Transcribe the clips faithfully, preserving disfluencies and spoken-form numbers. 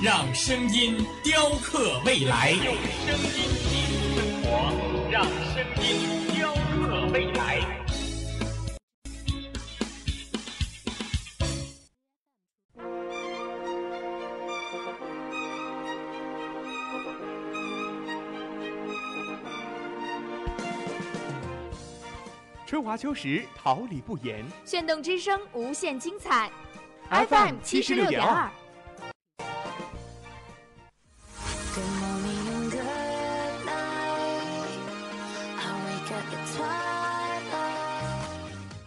让声音雕刻未来。用声音技术生活，让声音雕刻未来。春华秋实，桃李不言，炫动之声，无限精彩。F M 七十六点二。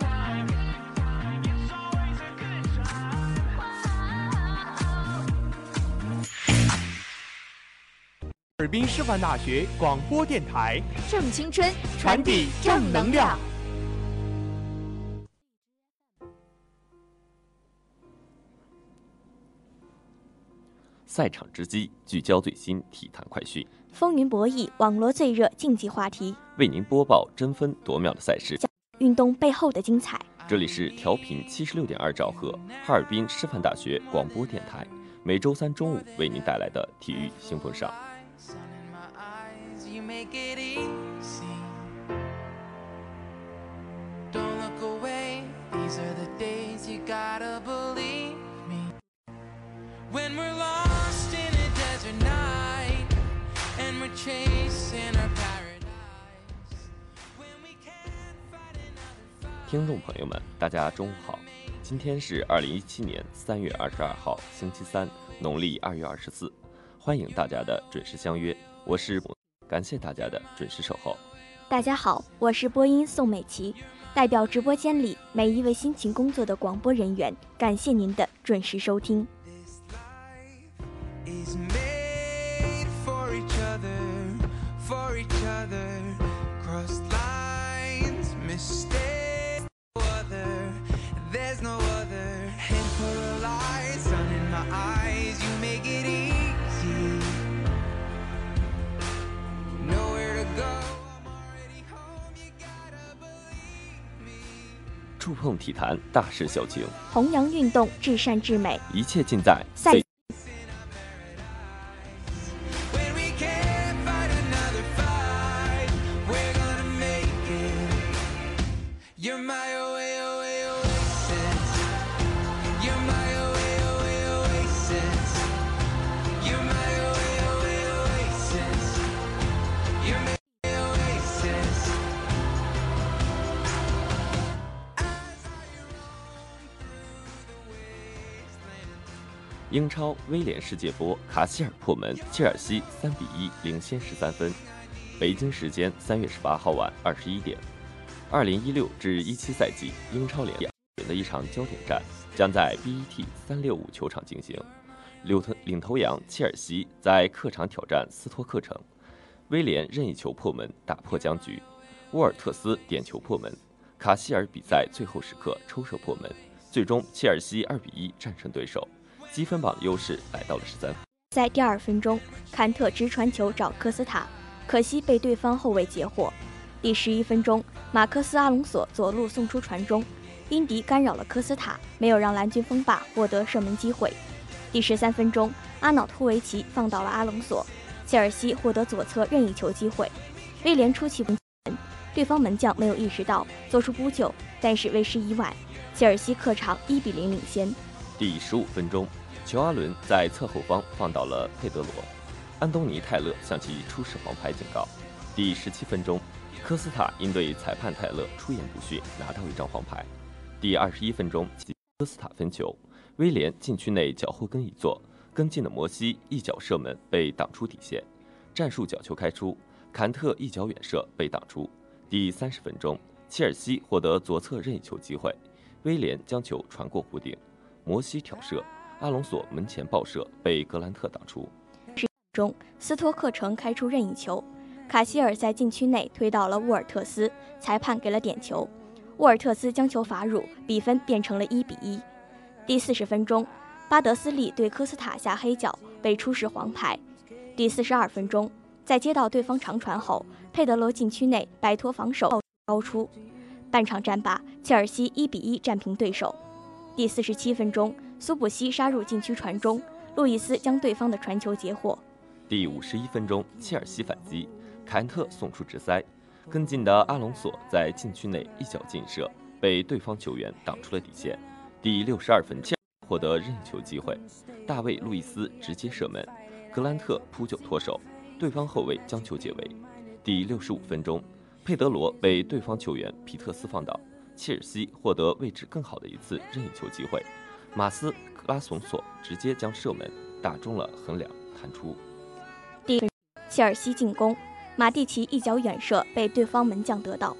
哈尔滨师范大学广播电台，正青春，传递正能量。赛场之机，聚焦最新体坛快讯，风云博弈，网罗最热竞技话题，为您播报争分夺秒的赛事，运动背后的精彩。这里是调频七十六点二兆赫，哈尔滨师范大学广播电台。每周三中午为您带来的体育新风尚。听众朋友们，大家中午好。今天是二零一七年三月二十二号，星期三，农历二月二十四。欢迎大家的准时相约，我是感谢大家的准时守候。大家好，我是播音宋美琪，代表直播间里每一位辛勤工作的广播人员，感谢您的准时收听。触碰体坛大事小情，弘扬运动至善至美，一切尽在赛。英超威廉世界波，卡希尔破门，切尔西三比一领先十三分。北京时间三月十八号晚二十一点，二零一六至一七赛季英超联赛的一场焦点战将在 B E T 三六五球场进行。领头领头羊切尔西在客场挑战斯托克城，威廉任意球破门打破僵局，沃尔特斯点球破门，卡希尔比赛最后时刻抽射破门，最终切尔西二比一战胜对手。积分榜的优势来到了十三。在第二分钟，坎特直传球找科斯塔，可惜被对方后卫截获。第十一分钟，马克斯·阿隆索左路送出传中，宾迪干扰了科斯塔，没有让蓝军锋霸获得射门机会。第十三分钟，阿瑙托维奇放倒了阿隆索，切尔西获得左侧任意球机会。威廉出其不意，对方门将没有意识到，做出扑救，但是为时已晚，切尔西客场一比零领先。第十五分钟。乔阿伦在侧后方放倒了佩德罗，安东尼·泰勒向其出示黄牌警告。第十七分钟，科斯塔因对裁判泰勒出言不逊拿到一张黄牌，第二十一分钟，科斯塔分球，威廉禁区内脚后跟一坐，跟进的摩西一脚射门被挡出底线，战术角球开出，坎特一脚远射被挡出。第三十分钟，切尔西获得左侧任意球机会，威廉将球传过弧顶，摩西挑射，阿隆索门前爆射被格兰特挡出。十中，斯托克城开出任意球，卡希尔在禁区内推倒了沃尔特斯，裁判给了点球。沃尔特斯将球罚入，比分变成了一比一。第四十分钟，巴德斯利对科斯塔下黑脚被出示黄牌。第四十二分钟，在接到对方长传后，佩德罗禁区内摆脱防守高出。半场战罢，切尔西一比一战平对手。第四十七分钟，苏布西杀入禁区传中，路易斯将对方的传球截获。第五十一分钟，切尔西反击，凯恩特送出直塞，跟进的阿隆索在禁区内一脚劲射，被对方球员挡出了底线。第六十二分钟，获得任意球机会，大卫·路易斯直接射门，格兰特扑救脱手，对方后卫将球解围。第六十五分钟，佩德罗被对方球员皮特斯放倒，切尔西获得位置更好的一次任意球机会，马斯·拉松索直接将射门打中了横梁，弹出。第切尔西进攻，马蒂奇一脚远射被对方门将得到。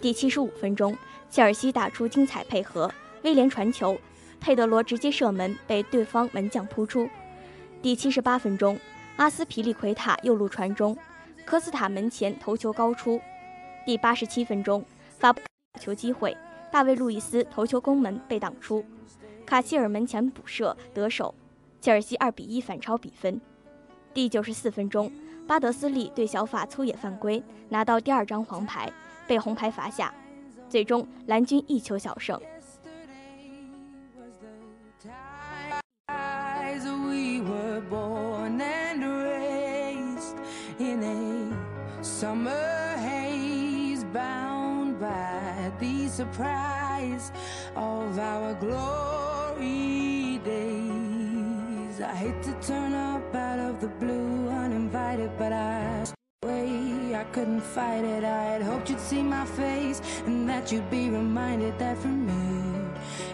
第七十五分钟，切尔西打出精彩配合，威廉传球，佩德罗直接射门被对方门将扑出。第七十八分钟，阿斯皮利奎塔右路传中，科斯塔门前头球高出。第八十七分钟，法布球机会，大卫路易斯头球攻门被挡出，卡希尔门前补射得手，切尔西二比一反超比分。第九十四分钟，巴德斯利对小法粗野犯规，拿到第二张黄牌，被红牌罚下。最终，蓝军一球小胜。I hate to turn up out of the blue uninvited, but I way I couldn't fight it. I had hoped you'd see my face and that you'd be reminded that for me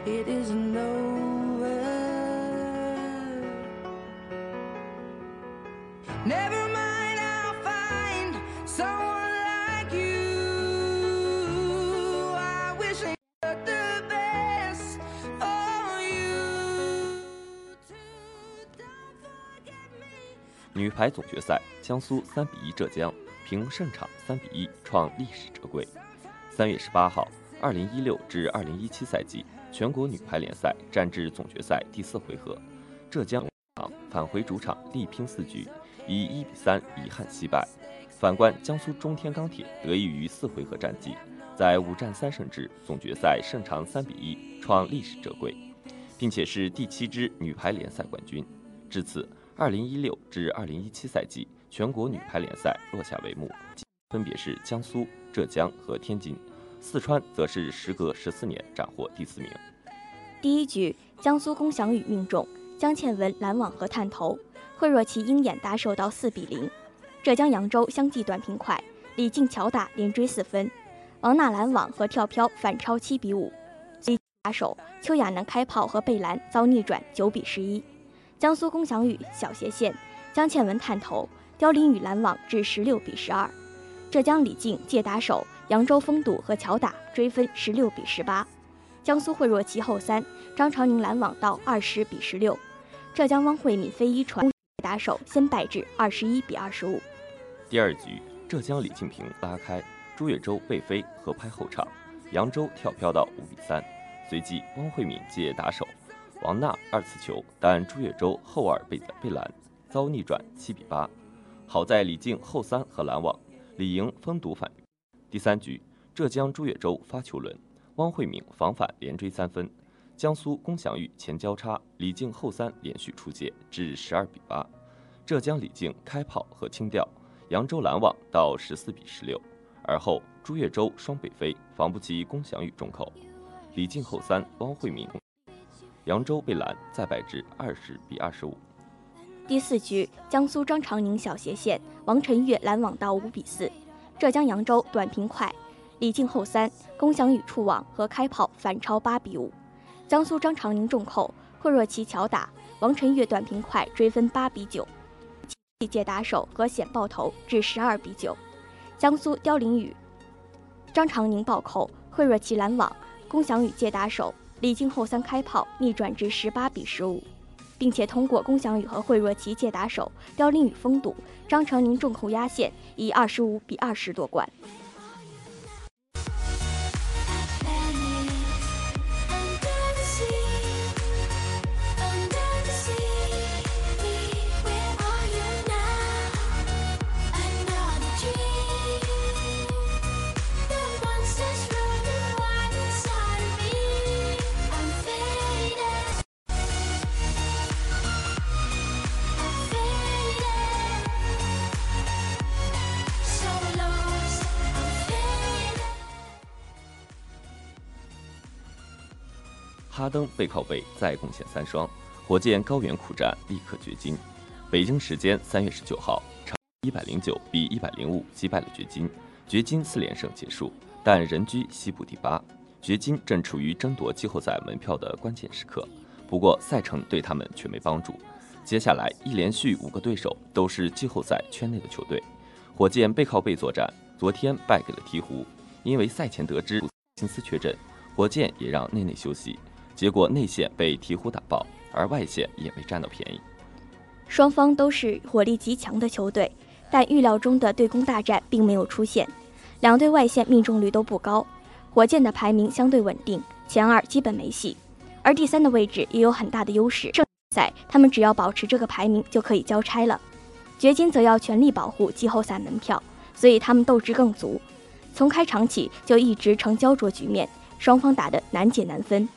it isn't over. Never mind, I'll find someone like you. I wish I could do best for you.女排总决赛，江苏三比一浙江，凭胜场三比一创历史折桂。三月十八号，二零一六至二零一七赛季全国女排联赛战至总决赛第四回合，浙江返回主场力拼四局，以一比三遗憾惜败。反观江苏中天钢铁得益于四回合战绩，在五战三胜制总决赛胜场三比一创历史折桂，并且是第七支女排联赛冠军。至此。二零一六至二零一七赛季全国女排联赛落下帷幕，分别是江苏、浙江和天津，四川则是时隔十四年斩获第四名。第一局，江苏龚翔宇命中，江倩文拦网和探头，惠若琪鹰眼打手到四比零。浙江扬州相继短平快，李静巧打连追四分，王娜拦网和跳飘反超七比五。最佳打手邱亚楠开炮和贝兰遭逆转九比十一。江苏龚翔宇小斜线，江倩文探头，刁琳宇拦网至十六比十二。浙江李静借打手，扬州封堵和乔打追分十六比十八。江苏惠若琪后三，张常宁拦网到二十比十六。浙江汪慧敏飞一传打手先败至二十一比二十五。第二局，浙江李静平拉开，朱越洲被飞合拍后场，扬州跳飘到五比三。随即汪慧敏借打手。王娜二次球，但朱越洲后二被被拦，遭逆转七比八。好在李静后三和拦网，李莹封堵反。第三局，浙江朱越洲发球轮，汪慧敏防反连追三分。江苏龚翔宇前交叉，李静后三连续出界至十二比八。浙江李静开炮和清掉，扬州拦网到十四比十六。而后朱越洲双北飞，防不及龚翔宇中口，李静后三，汪慧敏。扬州被拦，再败至二十比二十五。第四局，江苏张常宁小斜线，王晨月拦网到五比四。浙江扬州短平快，李靖后三，龚翔宇触网和开炮反超八比五。江苏张常宁重扣，贺若琪巧打，王晨越短平快追分八比九。季界打手和险爆头至十二比九。江苏刁林宇、张常宁暴扣，贺若琪拦网，龚翔宇界打手，李靖后三开炮逆转至十八比十五。并且通过龚翔宇和惠若琪借打手、刁林宇封堵、张常宁重扣压线，以二十五比二十夺冠。哈登背靠背再贡献三双，火箭高原苦战立刻掘金。北京时间三月十九号，场一百零九比一百零五击败了掘金，掘金四连胜结束，但仍居西部第八。掘金正处于争夺季后赛门票的关键时刻，不过赛程对他们却没帮助。接下来一连续五个对手都是季后赛圈内的球队。火箭背靠背作战，昨天败给了鹈鹕，因为赛前得知辛斯缺阵，火箭也让内内休息。结果内线被鹈鹕打爆，而外线也没占到便宜。双方都是火力极强的球队，但预料中的对攻大战并没有出现。两队外线命中率都不高，火箭的排名相对稳定，前二基本没戏，而第三的位置也有很大的优势。正赛他们只要保持这个排名就可以交差了。掘金则要全力保护季后赛门票，所以他们斗志更足。从开场起就一直呈焦灼局面，双方打得难解难分。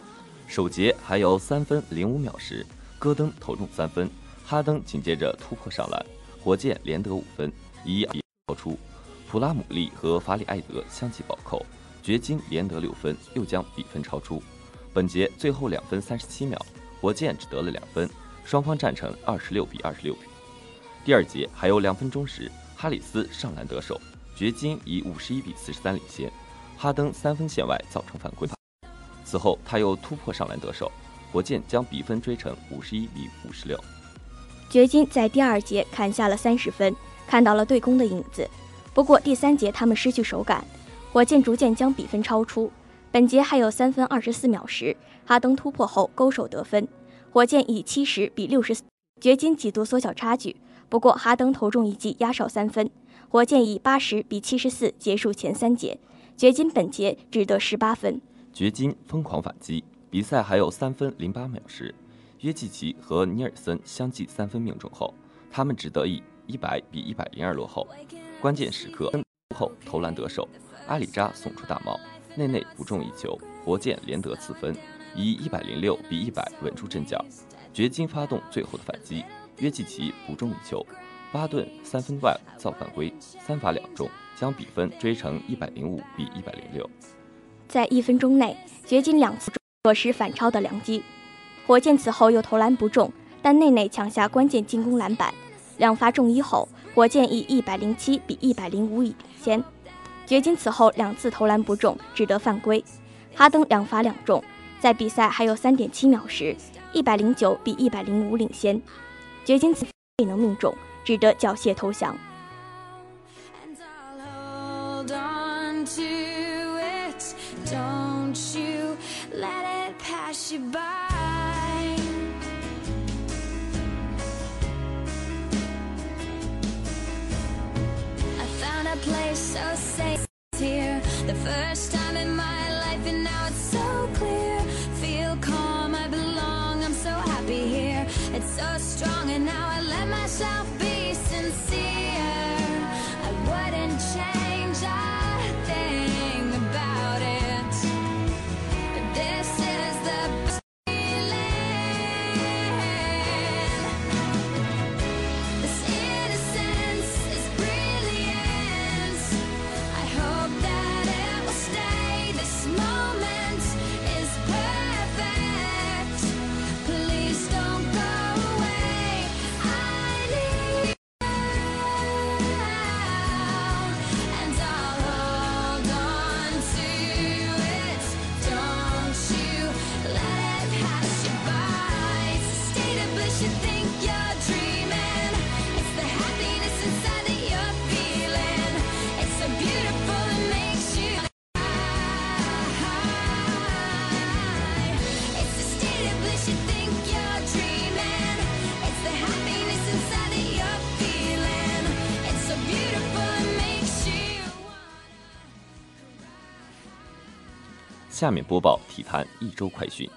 首节还有三分零五秒时，戈登投中三分，哈登紧接着突破上篮，火箭连得五分，以一爆出。普拉姆利和法里艾德相继暴扣，掘金连得六分，又将比分超出。本节最后两分三十七秒，火箭只得了两分，双方战成二十六比二十六。第二节还有两分钟时，哈里斯上篮得手，掘金以五十一比四十三领先，哈登三分线外造成犯规。此后，他又突破上篮得手，火箭将比分追成五十一比五十六。掘金在第二节砍下了三十分，看到了对攻的影子。不过第三节他们失去手感，火箭逐渐将比分超出。本节还有三分二十四秒时，哈登突破后勾手得分，火箭以七十比六十四，掘金几度缩小差距。不过哈登投中一记压哨三分，火箭以八十比七十四结束前三节，掘金本节只得十八分。掘金疯狂反击，比赛还有三分零八秒时，约基奇和尼尔森相继三分命中后，他们只得以一百比一百零二落后。关键时刻后投篮得手，阿里扎送出大帽，内内不中一球，火箭连得四分，以一百零六比一百稳住阵脚。掘金发动最后的反击，约基奇不中一球，巴顿三分外造犯规，三罚两中，将比分追成一百零五比一百零六。在一分钟内，掘金两次错失反超的良机。火箭此后又投篮不中，但内内抢下关键进攻篮板，两罚中一后，火箭以一百零七比一百零五领先。掘金此后两次投篮不中，只得犯规。哈登两罚两中，在比赛还有三点七秒时，一百零九比一百零五领先。掘金此未能命中，只得缴械投降。Don't you let it pass you by. I found a place so safe here, the first time in my life, and now it's so clear. Feel calm, I belong, I'm so happy here. It's so strong, and now I let myself be sincere. I wouldn't change a thing about it. 下面播报体坛一周快讯。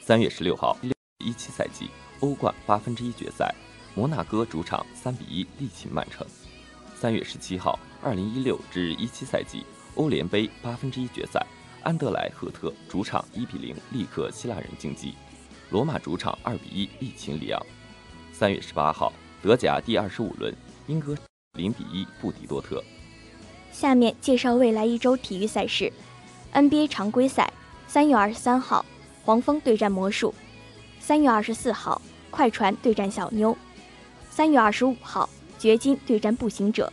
三月十六号，一七赛季欧冠八分之一决赛，摩纳哥主场三比一力擒曼城。三月十七号，二零一六至一七赛季欧联杯八分之一决赛，安德莱赫特主场一比零力克希腊人竞技，罗马主场二比一力擒里昂。三月十八号，德甲第二十五轮，英格零比一不敌多特。下面介绍未来一周体育赛事。N B A 常规赛，三月二十三号，黄蜂对战魔术；三月二十四号，快船对战小妞；三月二十五号，掘金对战步行者；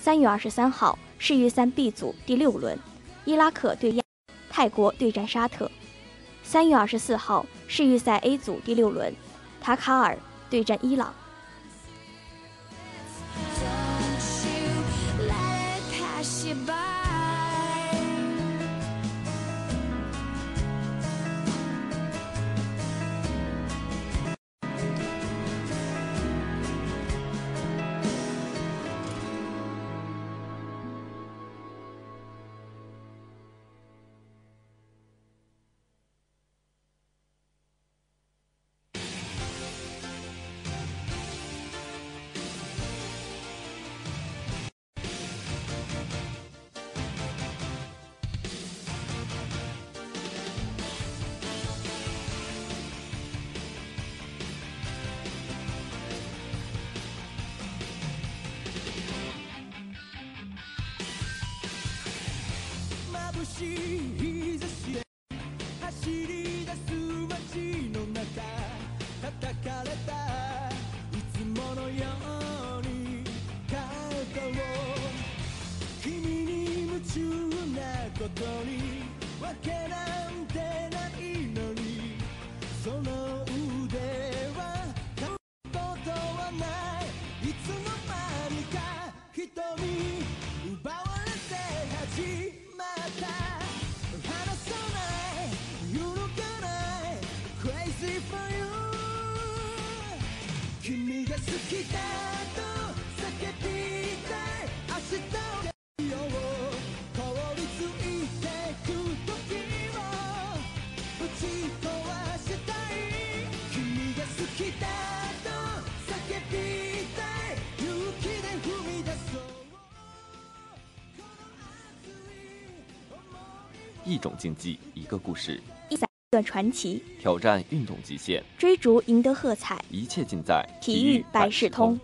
三月二十三号，世预赛 B 组第六轮，伊拉克对亚，泰国对战沙特；三月二十四号，世预赛 A 组第六轮，塔卡尔对战伊朗。一种竞技，一个故事，一段传奇，挑战运动极限，追逐赢得喝彩，一切尽在体育百事通。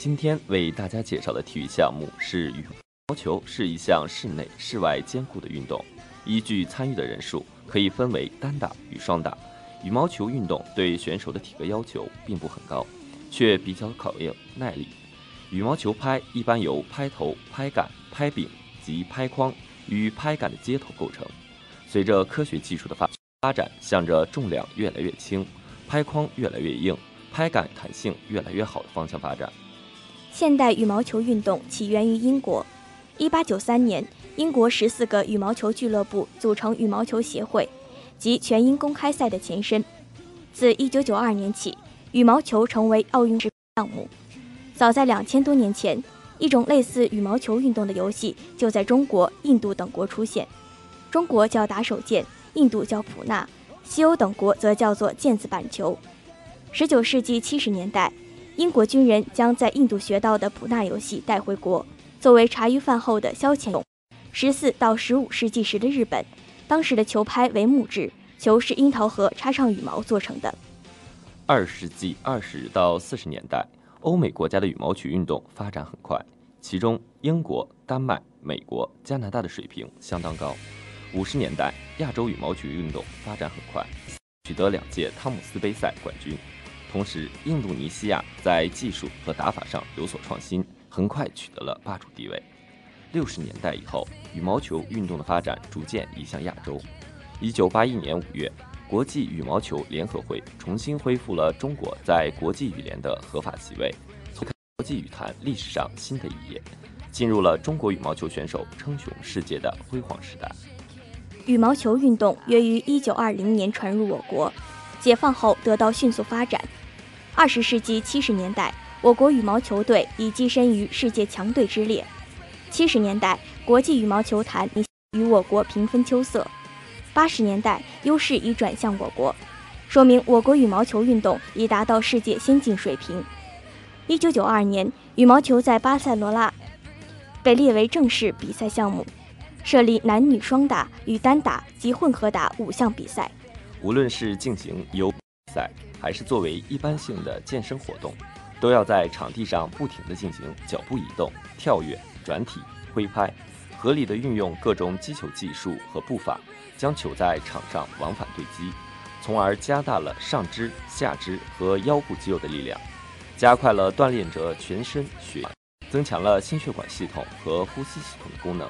今天为大家介绍的体育项目是羽毛球，是一项室内、室外兼顾的运动。依据参与的人数，可以分为单打与双打。羽毛球运动对选手的体格要求并不很高，却比较考验耐力。羽毛球拍一般由拍头、拍杆、拍柄及拍框与拍杆的接头构成。随着科学技术的发展，向着重量越来越轻、拍框越来越硬、拍杆弹性越来越好的方向发展。现代羽毛球运动起源于英国。一八九三年，英国十四个羽毛球俱乐部组成羽毛球协会，即全英公开赛的前身。自一九九二年起，羽毛球成为奥运项目。早在两千多年前，一种类似羽毛球运动的游戏就在中国、印度等国出现。中国叫打手毽，印度叫普纳，西欧等国则叫做毽子板球。十九世纪七十年代，英国军人将在印度学到的普纳游戏带回国，作为茶余饭后的消遣。十四到十五世纪时的日本，当时的球拍为木质，球是樱桃核插上羽毛做成的。二十世纪二十到四十年代，欧美国家的羽毛球运动发展很快，其中英国、丹麦、美国、加拿大的水平相当高。五十年代，亚洲羽毛球运动发展很快，取得两届汤姆斯杯赛冠军。同时，印度尼西亚在技术和打法上有所创新，很快取得了霸主地位。六十年代以后，羽毛球运动的发展逐渐移向亚洲。一九八一年五月，国际羽毛球联合会重新恢复了中国在国际羽联的合法席位，从国际羽坛历史上新的一页，进入了中国羽毛球选手称雄世界的辉煌时代。羽毛球运动约于一九二零年传入我国，解放后得到迅速发展。二十世纪七十年代，我国羽毛球队已跻身于世界强队之列。七十年代，国际羽毛球坛与我国平分秋色。八十年代，优势已转向我国，说明我国羽毛球运动已达到世界先进水平。一九九二年，羽毛球在巴塞罗那被列为正式比赛项目，设立男女双打与单打及混合打五项比赛。无论是进行友谊比赛，还是作为一般性的健身活动，都要在场地上不停地进行脚步移动、跳跃、转体、挥拍，合理的运用各种击球技术和步法，将球在场上往返对击，从而加大了上肢、下肢和腰部肌肉的力量，加快了锻炼者全身血液，增强了心血管系统和呼吸系统的功能，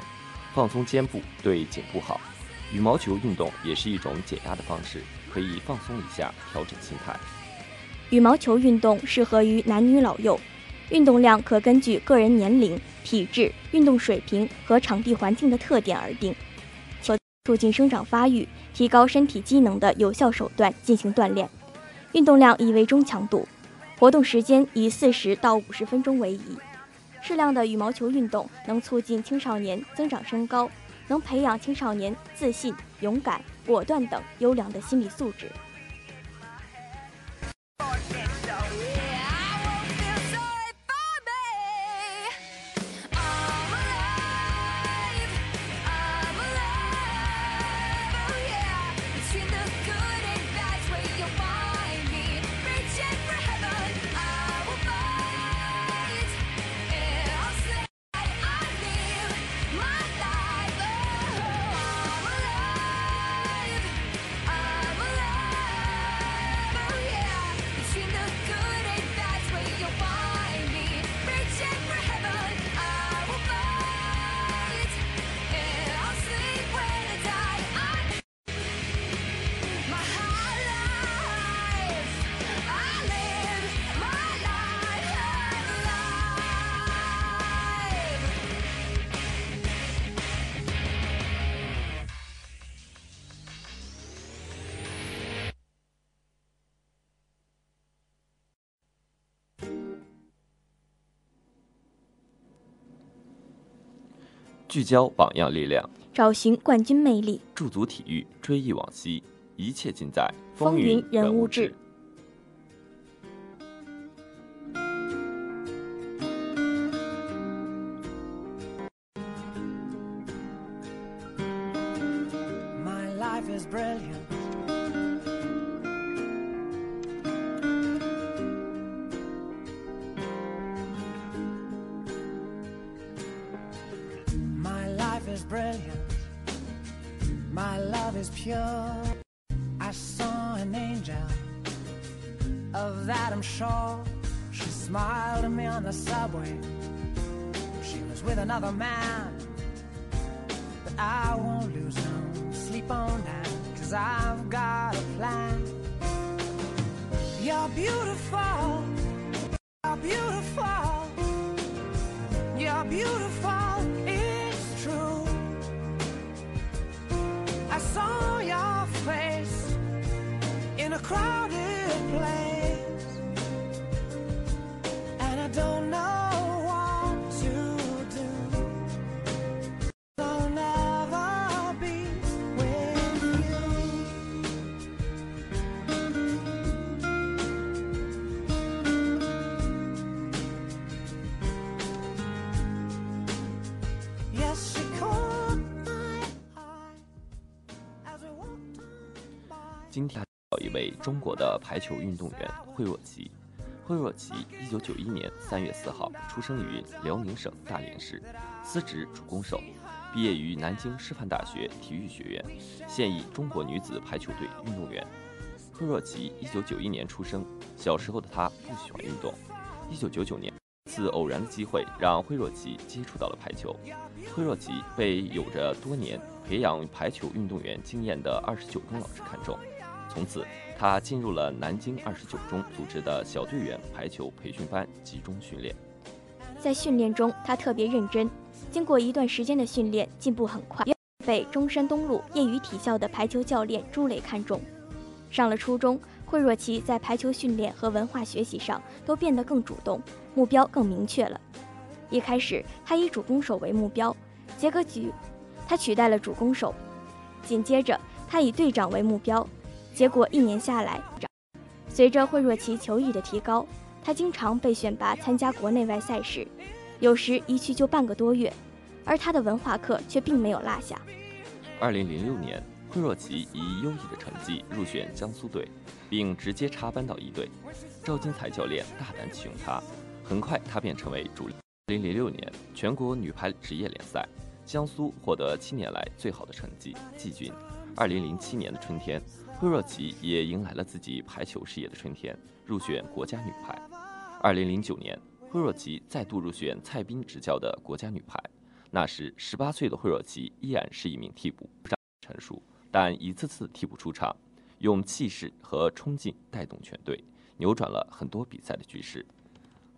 放松肩部对颈部好。羽毛球运动也是一种解压的方式，可以放松一下，调整心态。羽毛球运动适合于男女老幼，运动量可根据个人年龄、体质、运动水平和场地环境的特点而定。促进生长发育、提高身体机能的有效手段进行锻炼，运动量宜为中强度，活动时间以四十到五十分钟为宜。适量的羽毛球运动能促进青少年增长身高，能培养青少年自信、勇敢、果断等优良的心理素质。聚焦榜样力量，找寻冠军魅力，驻足体育，追忆往昔，一切尽在风云人物志。今天，一位中国的排球运动员惠若琪，惠若琪一九九一年三月四号出生于辽宁省大连市，司职主攻手，毕业于南京师范大学体育学院，现役中国女子排球队运动员。惠若琪一九九一年出生，小时候的她不喜欢运动。一九九九年，一次偶然的机会让惠若琪接触到了排球。惠若琪被有着多年培养排球运动员经验的二十九中老师看中，从此他进入了南京二十九中组织的小队员排球培训班集中训练。在训练中，他特别认真，经过一段时间的训练，进步很快，被中山东路业余体校的排球教练朱磊看中。上了初中，惠若琪在排球训练和文化学习上都变得更主动，目标更明确了。一开始，他以主攻手为目标，结果他取代了主攻手，紧接着他以队长为目标。结果一年下来，随着惠若琪球艺的提高，她经常被选拔参加国内外赛事，有时一去就半个多月，而她的文化课却并没有落下。二零零六年，惠若琪以优异的成绩入选江苏队，并直接插班到一队。赵金才教练大胆启用她，很快她便成为主力。二零零六年全国女排职业联赛，江苏获得七年来最好的成绩，季军。二零零七年的春天，惠若琪也迎来了自己排球事业的春天，入选国家女排。二零零九年，惠若琪再度入选蔡斌执教的国家女排。那时，十八岁的惠若琪依然是一名替补，不成熟，但一次次替补出场，用气势和冲劲带动全队，扭转了很多比赛的局势。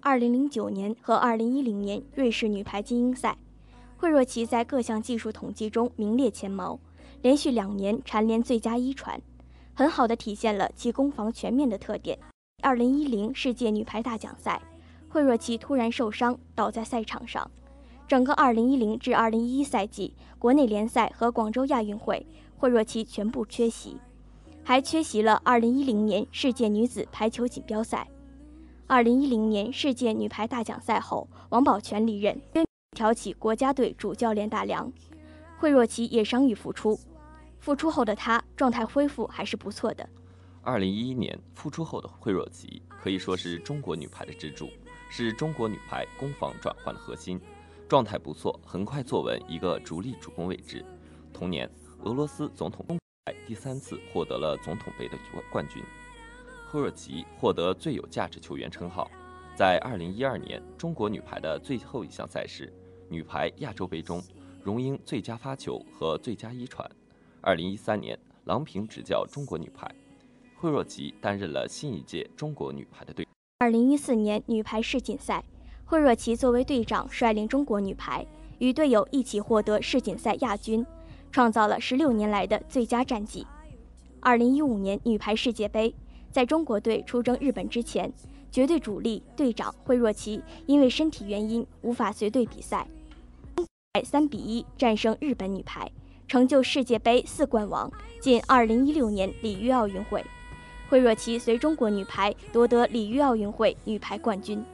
二零零九年和二零一零年瑞士女排精英赛，惠若琪在各项技术统计中名列前茅，连续两年蝉联最佳一传。很好地体现了其攻防全面的特点。二零一零世界女排大奖赛，惠若琪突然受伤，倒在赛场上。整个二零一零至二零一一赛季，国内联赛和广州亚运会，惠若琪全部缺席，还缺席了二零一零年世界女子排球锦标赛。二零一零年世界女排大奖赛后，王宝全离任，挑起国家队主教练大梁，惠若琪也伤愈复出。复出后的她状态恢复还是不错的。二零一一年复出后的惠若琪可以说是中国女排的支柱，是中国女排攻防转换的核心。状态不错，很快坐稳一个主力主攻位置。同年，俄罗斯总统第三次获得了总统杯的冠军，惠若琪获得最有价值球员称号。在二零一二年中国女排的最后一项赛事女排亚洲杯中，荣膺最佳发球和最佳一传。二零一三年，郎平执教中国女排，惠若琪担任了新一届中国女排的队长。二零一四年女排世锦赛，惠若琪作为队长率领中国女排，与队友一起获得世锦赛亚军，创造了十六年来的最佳战绩。二零一五年女排世界杯，在中国队出征日本之前，绝对主力队长惠若琪因为身体原因无法随队比赛，三比一战胜日本女排。成就世界杯四冠王，进二零一六年里约奥运会。惠若琪随中国女排夺得里约奥运会女排冠军。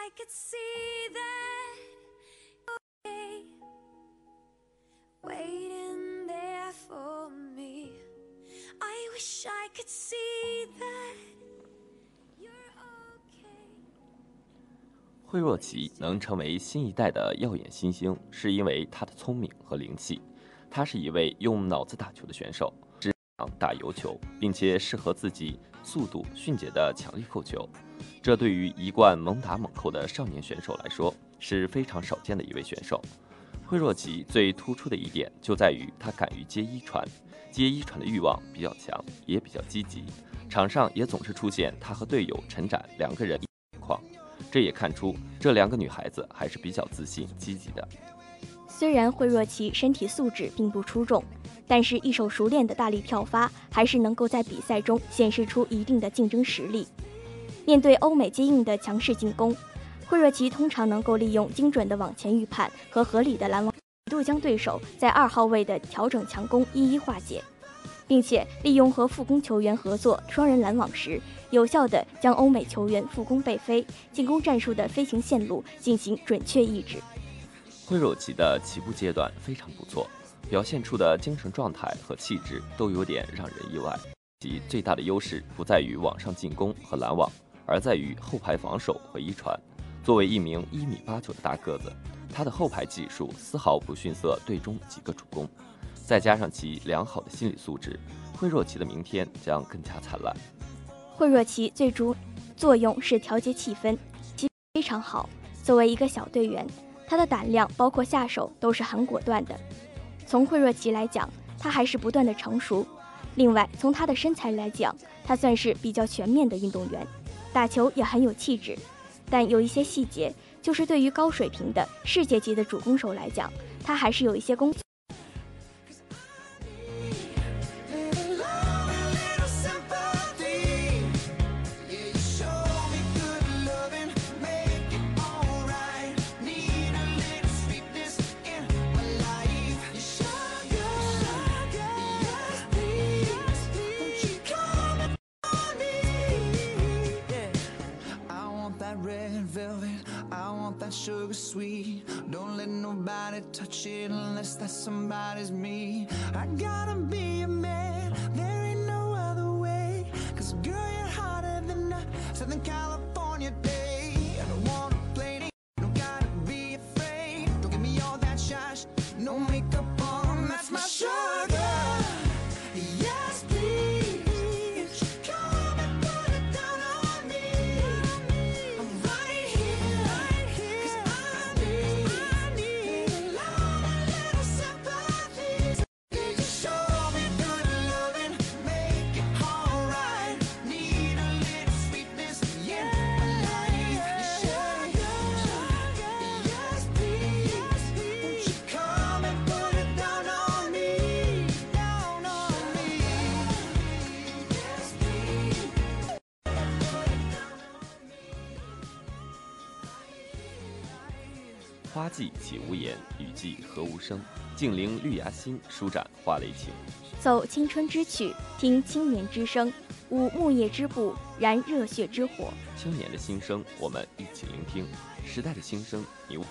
I could see that okay, waiting there for me. I wish I could see that you're okay. 惠若琪能成为新一代的耀眼新星，是因为她的聪明和灵气。她是一位用脑子打球的选手，擅长打游球，并且适合自己速度迅捷的强力扣球。这对于一贯猛打猛扣的少年选手来说是非常少见的一位选手。惠若琪最突出的一点就在于她敢于接一传，接遗传的欲望比较强，也比较积极，场上也总是出现她和队友陈展两个人的情况，这也看出这两个女孩子还是比较自信积极的。虽然惠若琪身体素质并不出众，但是一手熟练的大力跳发还是能够在比赛中显示出一定的竞争实力。面对欧美接应的强势进攻，惠若琪通常能够利用精准的往前预判和合理的拦网，一度将对手在二号位的调整强攻一一化解，并且利用和副攻球员合作双人拦网时，有效地将欧美球员副攻背飞，进攻战术的飞行线路进行准确抑制。惠若琪的起步阶段非常不错，表现出的精神状态和气质都有点让人意外。其最大的优势不在于网上进攻和拦网，而在于后排防守和一传。作为一名一米八九的大个子，他的后排技术丝毫不逊色队中几个主攻，再加上其良好的心理素质，惠若琪的明天将更加灿烂。惠若琪最主作用是调节气氛，其非常好。作为一个小队员，他的胆量包括下手都是很果断的。从惠若琪来讲，他还是不断的成熟。另外，从他的身材来讲，他算是比较全面的运动员，打球也很有气质。但有一些细节，就是对于高水平的世界级的主攻手来讲，他还是有一些功。Sugar sweet, don't let nobody touch it unless that somebody's me. I gotta be a man, there ain't no other way. Cause girl, you're hotter than a Southern California day. I don't wanna play it, don't gotta be afraid. Don't give me all that shy, no makeup on, that's my sugar. Yes, please, you call me, put it down on me. I'm right here.花季岂无言，雨季何无声。静聆绿芽心，舒展花蕾情。奏青春之曲，听青年之声，舞木叶之步，燃热血之火。青年的心声，我们一起聆听；时代的心声，你我。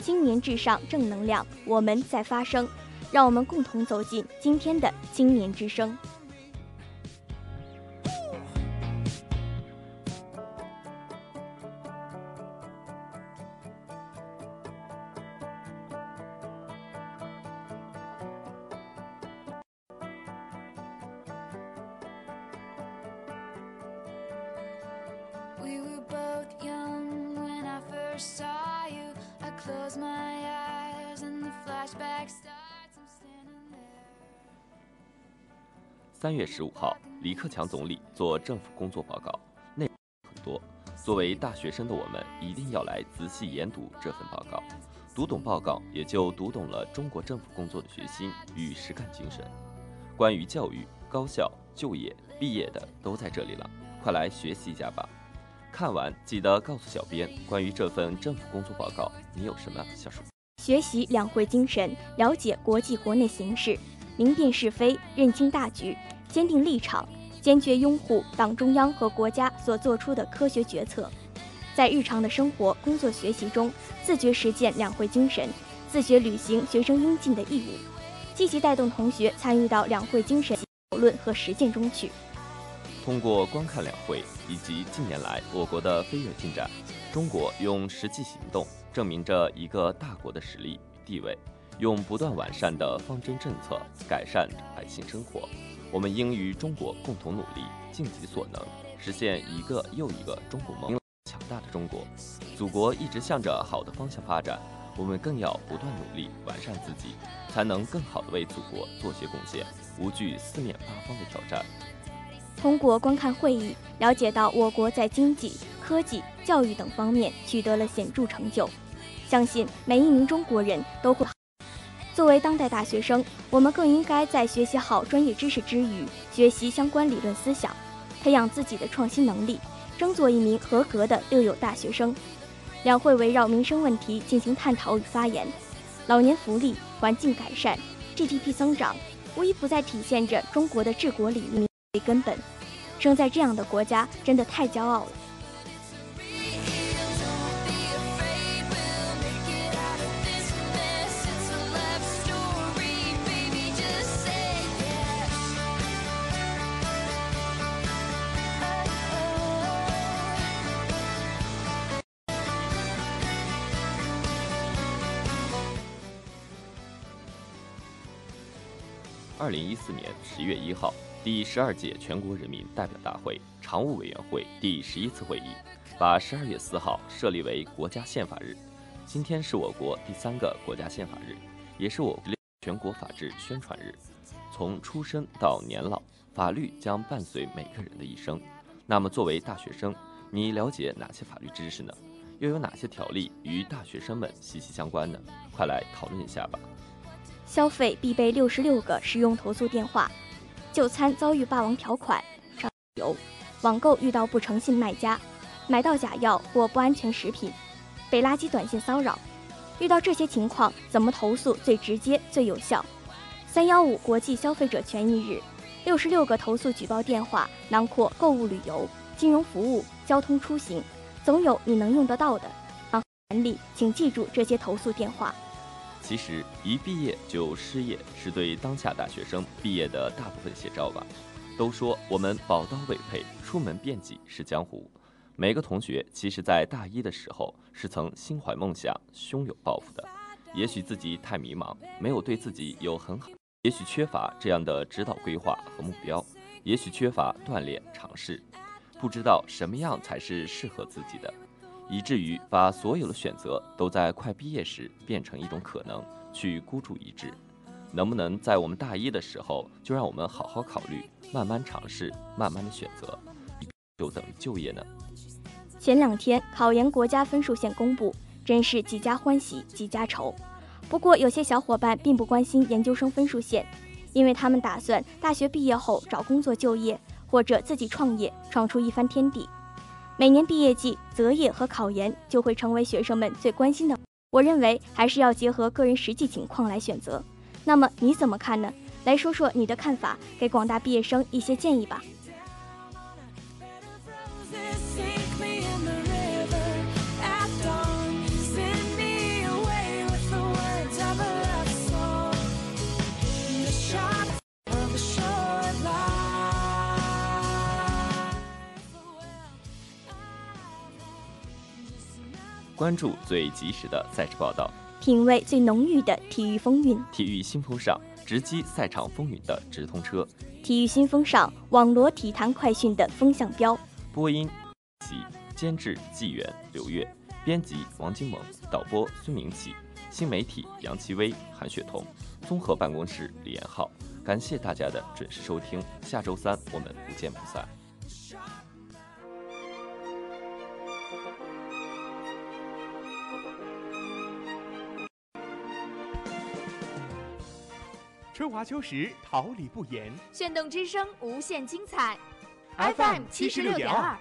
青年至上，正能量，我们在发声。让我们共同走进今天的青年之声。三月十五号，李克强总理做政府工作报告，内容很多。作为大学生的我们，一定要来仔细研读这份报告。读懂报告，也就读懂了中国政府工作的决心与实干精神。关于教育、高校、就业、毕业的都在这里了，快来学习一下吧。看完记得告诉小编，关于这份政府工作报告，你有什么想说？学习两会精神，了解国际国内形势，明辨是非，认清大局。坚定立场，坚决拥护党中央和国家所做出的科学决策，在日常的生活、工作、学习中，自觉实践两会精神，自觉履行学生应尽的义务，积极带动同学参与到两会精神讨论和实践中去。通过观看两会以及近年来我国的飞跃进展，中国用实际行动证明着一个大国的实力与地位，用不断完善的方针政策改善百姓生活。我们应与中国共同努力，尽己所能，实现一个又一个中国梦，强大的中国。祖国一直向着好的方向发展，我们更要不断努力完善自己，才能更好地为祖国做些贡献，无惧四面八方的挑战。通过观看会议，了解到我国在经济、科技、教育等方面取得了显著成就，相信每一名中国人都会。作为当代大学生，我们更应该在学习好专业知识之余，学习相关理论思想，培养自己的创新能力，争做一名合格的六有大学生。两会围绕民生问题进行探讨与发言，老年福利、环境改善、G D P 增长，无一不在体现着中国的治国理念为根本。生在这样的国家，真的太骄傲了。二零一四年十月一号，第十二届全国人民代表大会常务委员会第十一次会议，把十二月四号设立为国家宪法日。今天是我国第三个国家宪法日，也是我国全国法治宣传日。从出生到年老，法律将伴随每个人的一生。那么，作为大学生，你了解哪些法律知识呢？又有哪些条例与大学生们息息相关呢？快来讨论一下吧。消费必备六十六个实用投诉电话，就餐遭遇霸王条款，上游网购遇到不诚信卖家，买到假药或不安全食品，被垃圾短信骚扰，遇到这些情况怎么投诉最直接最有效？三幺五国际消费者权益日，六十六个投诉举报电话囊括购物、旅游、金融服务、交通出行，总有你能用得到的。防范力，请记住这些投诉电话。其实，一毕业就失业是对当下大学生毕业的大部分写照吧。都说我们宝刀未配，出门遍己是江湖。每个同学其实在大一的时候是曾心怀梦想、胸有抱负的。也许自己太迷茫，没有对自己有很好；也许缺乏这样的指导规划和目标；也许缺乏锻炼尝试，不知道什么样才是适合自己的。以至于把所有的选择都在快毕业时变成一种可能，去孤注一掷。能不能在我们大一的时候就让我们好好考虑，慢慢尝试，慢慢的选择，就等于就业呢？前两天考研国家分数线公布，真是几家欢喜几家愁。不过有些小伙伴并不关心研究生分数线，因为他们打算大学毕业后找工作就业，或者自己创业，闯出一番天地。每年毕业季，择业和考研就会成为学生们最关心的。我认为还是要结合个人实际情况来选择。那么你怎么看呢？来说说你的看法，给广大毕业生一些建议吧。关注最及时的赛事报道，品味最浓郁的体育风韵。体育新风尚，直击赛场风云的直通车。体育新风尚，网罗体坛快讯的风向标。播音：及监制纪元、刘月，编辑王金萌，导播孙明启，新媒体杨奇薇、韩雪彤，综合办公室李彦浩。感谢大家的准时收听，下周三我们不见不散。春华秋实，桃李不言。炫动之声，无限精彩。F M 七十六点二。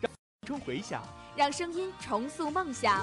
让青春回响，让声音重塑梦想。